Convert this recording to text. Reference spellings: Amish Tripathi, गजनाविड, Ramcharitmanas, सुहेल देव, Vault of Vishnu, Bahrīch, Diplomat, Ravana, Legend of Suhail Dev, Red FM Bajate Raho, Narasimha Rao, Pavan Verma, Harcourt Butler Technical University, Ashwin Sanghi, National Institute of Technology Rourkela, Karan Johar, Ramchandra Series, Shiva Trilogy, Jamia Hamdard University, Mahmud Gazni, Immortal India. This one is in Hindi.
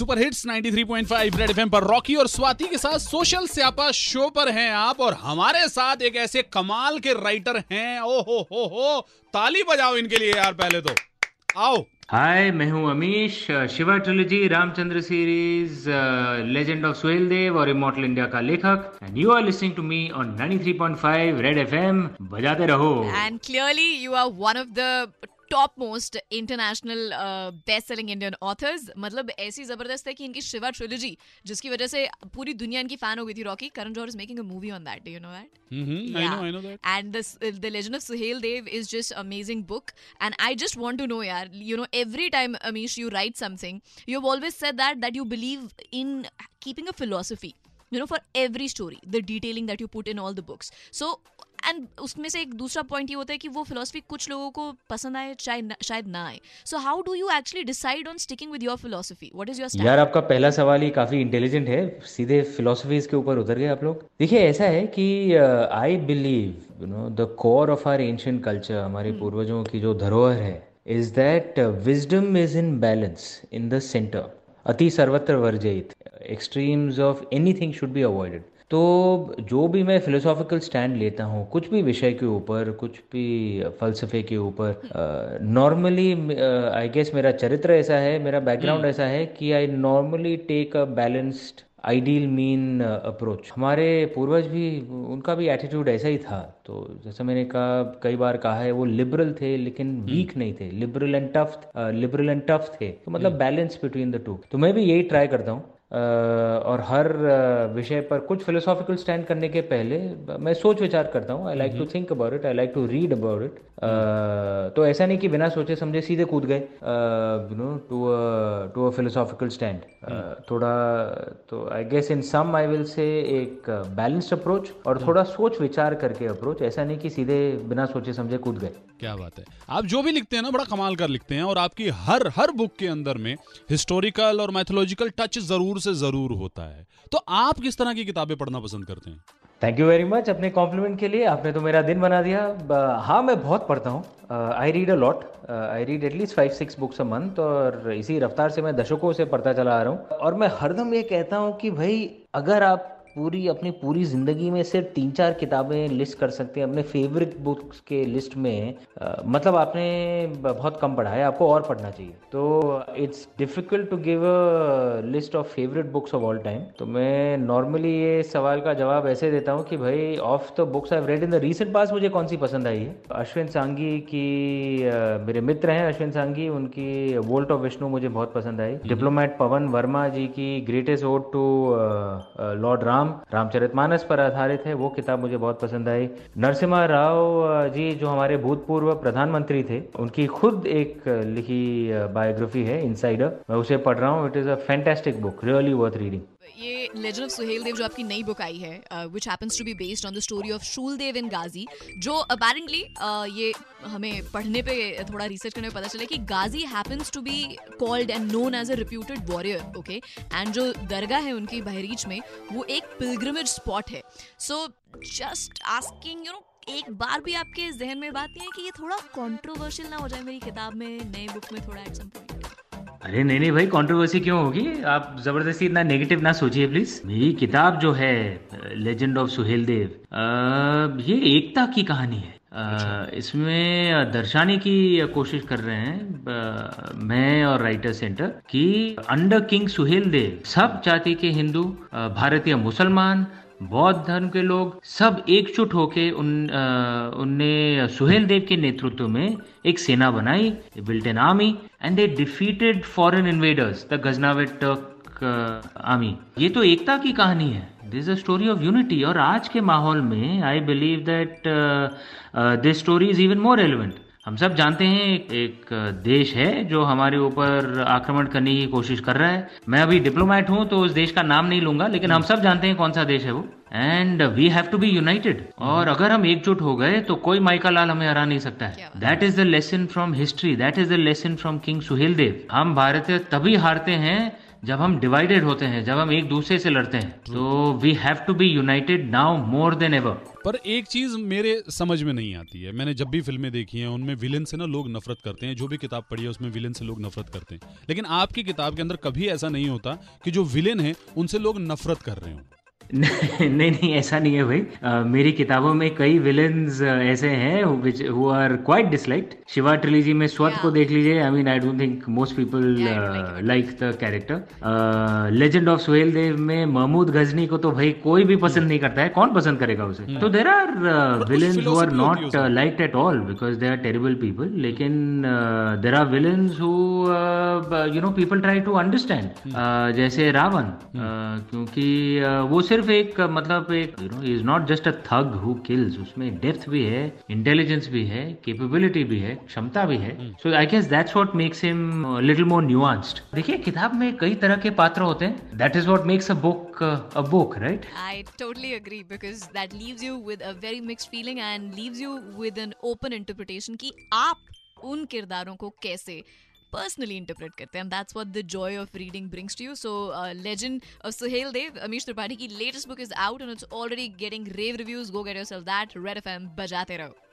सुपर हिट्स 93.5 रेड एफएम पर रॉकी और स्वाति के साथ सोशल स्यापा शो पर हैं आप, और हमारे साथ एक ऐसे कमाल के राइटर हैं। ओ हो, ताली बजाओ इनके लिए यार। पहले तो आओ। हाय, मैं हूं Amish. Shiva trilogy, Ramchandra series, legend of सुहेल देव और इमॉर्टल इंडिया का लेखक। And you are listening to me on 93.5 red FM बजाते रहो। And clearly you are one of the top most international best selling Indian authors. मतलब ऐसी जबरदस्त है कि इनकी शिवा ट्रिलॉजी, जिसकी वजह से पूरी दुनिया इनकी फैन हो गई थी। Rocky, Karan Johar is making a movie on that, you know that. And the legend of सुहेल देव is just amazing book. And I just want to know यार, you know every time Amish you write something, you have always said that you believe in keeping a philosophy, you know, for every story, the detailing that you put in all the books. So, and उसमें से एक दूसरा point ये होता है कि वो philosophy कुछ लोगों को पसंद आए, शायद ना आए. So how do you actually decide on sticking with your philosophy? What is your style? यार, आपका पहला सवाल ही काफी intelligent है, सीधे philosophies के ऊपर उतर गए आप लोग। देखिए, ऐसा है कि I believe, you know, the core of our ancient culture, हमारे पूर्वजों की जो धरोहर है, is that wisdom is in balance, in the center. अति सर्वत्र वर्जित, extremes of anything should be avoided. तो जो भी मैं फिलोसॉफिकल स्टैंड लेता हूँ कुछ भी विषय के ऊपर, कुछ भी फलसफे के ऊपर, नॉर्मली आई गेस मेरा चरित्र ऐसा है, मेरा बैकग्राउंड ऐसा है कि I normally take a balanced ideal mean approach. हमारे पूर्वज भी, उनका भी एटीट्यूड ऐसा ही था। तो जैसा मैंने कहा, कई बार कहा है, वो लिबरल थे लेकिन वीक नहीं थे, लिबरल एंड टफ थे। तो मतलब बैलेंस बिटवीन द टू। तो मैं भी यही ट्राई करता हूँ, और हर विषय पर कुछ फिलोसॉफिकल स्टैंड करने के पहले मैं सोच विचार करता हूँ। I like to think about it, I like to read about it. तो ऐसा नहीं कि बिना सोचे समझे सीधे कूद गए टू अ फिलोसॉफिकल स्टैंड। थोड़ा, तो I guess in some I will say एक बैलेंस्ड अप्रोच और थोड़ा सोच विचार करके अप्रोच। ऐसा नहीं कि सीधे बिना सोचे समझे कूद गए। क्या बात है, आप जो भी लिखते हैं ना, बड़ा कमाल कर लिखते हैं, और आपकी हर बुक के अंदर में हिस्टोरिकल और माइथोलॉजिकल टच जरूर से जरूर होता है। तो आप किस तरह की किताबें पढ़ना पसंद करते हैं? थैंक यू वेरी मच अपने कॉम्प्लीमेंट के लिए, आपने तो मेरा दिन बना दिया। हाँ, मैं बहुत पढ़ता हूँ। I read a lot, I read at least 5-6 books a month, और इसी रफ्तार से मैं दशकों से पढ़ता चला आ रहा हूँ। और मैं हरदम ये कहता हूँ कि भाई, अगर आप अपनी पूरी जिंदगी में सिर्फ 3-4 किताबें लिस्ट कर सकते हैं अपने फेवरेट बुक्स के लिस्ट में, मतलब आपने बहुत कम पढ़ा है, आपको और पढ़ना चाहिए। तो it's difficult to give a list of favourite books of all time. तो मैं नॉर्मली ये सवाल का जवाब ऐसे देता हूँ कि भाई, of the books I have read in the recent past, मुझे कौन सी पसंद आई है। अश्विन सांगी की, मेरे मित्र हैं अश्विन सांगी, उनकी वोल्ट ऑफ विष्णु मुझे बहुत पसंद आई। डिप्लोमेट पवन वर्मा जी की greatest ode to lord Ramcharitmanas पर आधारित है, वो किताब मुझे बहुत पसंद आई। नरसिम्हा राव जी, जो हमारे भूतपूर्व प्रधानमंत्री थे, उनकी खुद एक लिखी बायोग्राफी है, इनसाइडर, मैं उसे पढ़ रहा हूँ। It is a fantastic book, really worth reading. ये लेजेंड ऑफ सुहेल देव जो आपकी नई बुक आई है, which happens to be based on the story of शूलदेव in Ghazi, जो अपेरेंटली ये हमें पढ़ने पे, थोड़ा रिसर्च करने पे पता चला कि Ghazi happens to be called and known as a reputed warrior, okay. And जो दरगाह है उनकी बहरीच में, वो एक पिलग्रिमेज स्पॉट है। So just asking, you know, एक बार भी आपके जहन में बात नहीं है कि ये थोड़ा कॉन्ट्रोवर्शियल ना हो जाए मेरी किताब में, नए बुक में, थोड़ा एट सम पॉइंट? अरे नहीं भाई, कंट्रोवर्सी क्यों होगी, आप जबरदस्ती इतना नेगेटिव ना सोचिए प्लीज। मेरी किताब जो है लेजेंड ऑफ सुहेल देव, ये एकता की कहानी है। इसमें दर्शाने की कोशिश कर रहे हैं मैं और राइटर सेंटर कि अंडर किंग सुहेल देव सब जाति के हिंदू, भारतीय मुसलमान, बौद्ध धर्म के लोग सब एकजुट होके उनने सुहेल देव के नेतृत्व में एक सेना बनाई, built an army, and they defeated foreign invaders, the गजनाविड Turk army. ये तो एकता की कहानी है, this is a story of unity. और आज के माहौल में I believe that this story is even more relevant. हम सब जानते हैं एक देश है जो हमारे ऊपर आक्रमण करने की कोशिश कर रहा है। मैं अभी डिप्लोमेट हूँ तो उस देश का नाम नहीं लूंगा, लेकिन हम सब जानते हैं कौन सा देश है वो। And we have to be united. और अगर हम एकजुट हो गए तो कोई माई का लाल हमें हरा नहीं सकता है. That is the lesson from history, that is the lesson from king सुहेल देव. हम भारतीय तभी हारते हैं जब हम डिवाइडेड होते हैं, जब हम एक दूसरे से लड़ते हैं. तो we have to be united now more than ever. पर एक चीज मेरे समझ में नहीं आती है, मैंने जब भी फिल्में देखी हैं उनमें विलेन से ना लोग नफरत करते हैं, जो भी किताब पढ़ी है उसमें विलेन से लोग नफरत करते हैं, लेकिन आपकी किताब के अंदर कभी ऐसा नहीं होता कि जो विलेन है उनसे लोग नफरत कर रहे हो. नहीं, ऐसा नहीं है भाई. मेरी किताबों में कई विलेन्स ऐसे हैं which who are quite disliked. Shiva trilogy में स्वत को देख लीजिए. I mean I don't think most people like the character. Legend of सुहेल देव में महमूद गजनी को तो भाई कोई भी पसंद नहीं करता है, कौन पसंद करेगा उसे. तो there are villains who are not liked at all because they are terrible people. लेकिन there are villains who you know people try to understand. जैसे रावण, क्योंकि वो सिर्फ एक मतलब एक you know, he is not just a thug who kills. उसमें डेप्थ भी है, इंटेलिजेंस भी है, कैपेबिलिटी भी है, क्षमता भी है. So I guess that's what makes him little more nuanced. देखिए किताब में कई तरह के पात्र होते हैं. That is what makes a book right. I totally agree because that leaves you with a very mixed feeling and leaves you with an open interpretation कि आप उन किरदारों को कैसे personally interpret karte hain. That's what the joy of reading brings to you. So Legend of Suhail Dev, Amish Tripathi ki latest book is out and it's already getting rave reviews. Go get yourself that. Red FM Bajate Raho.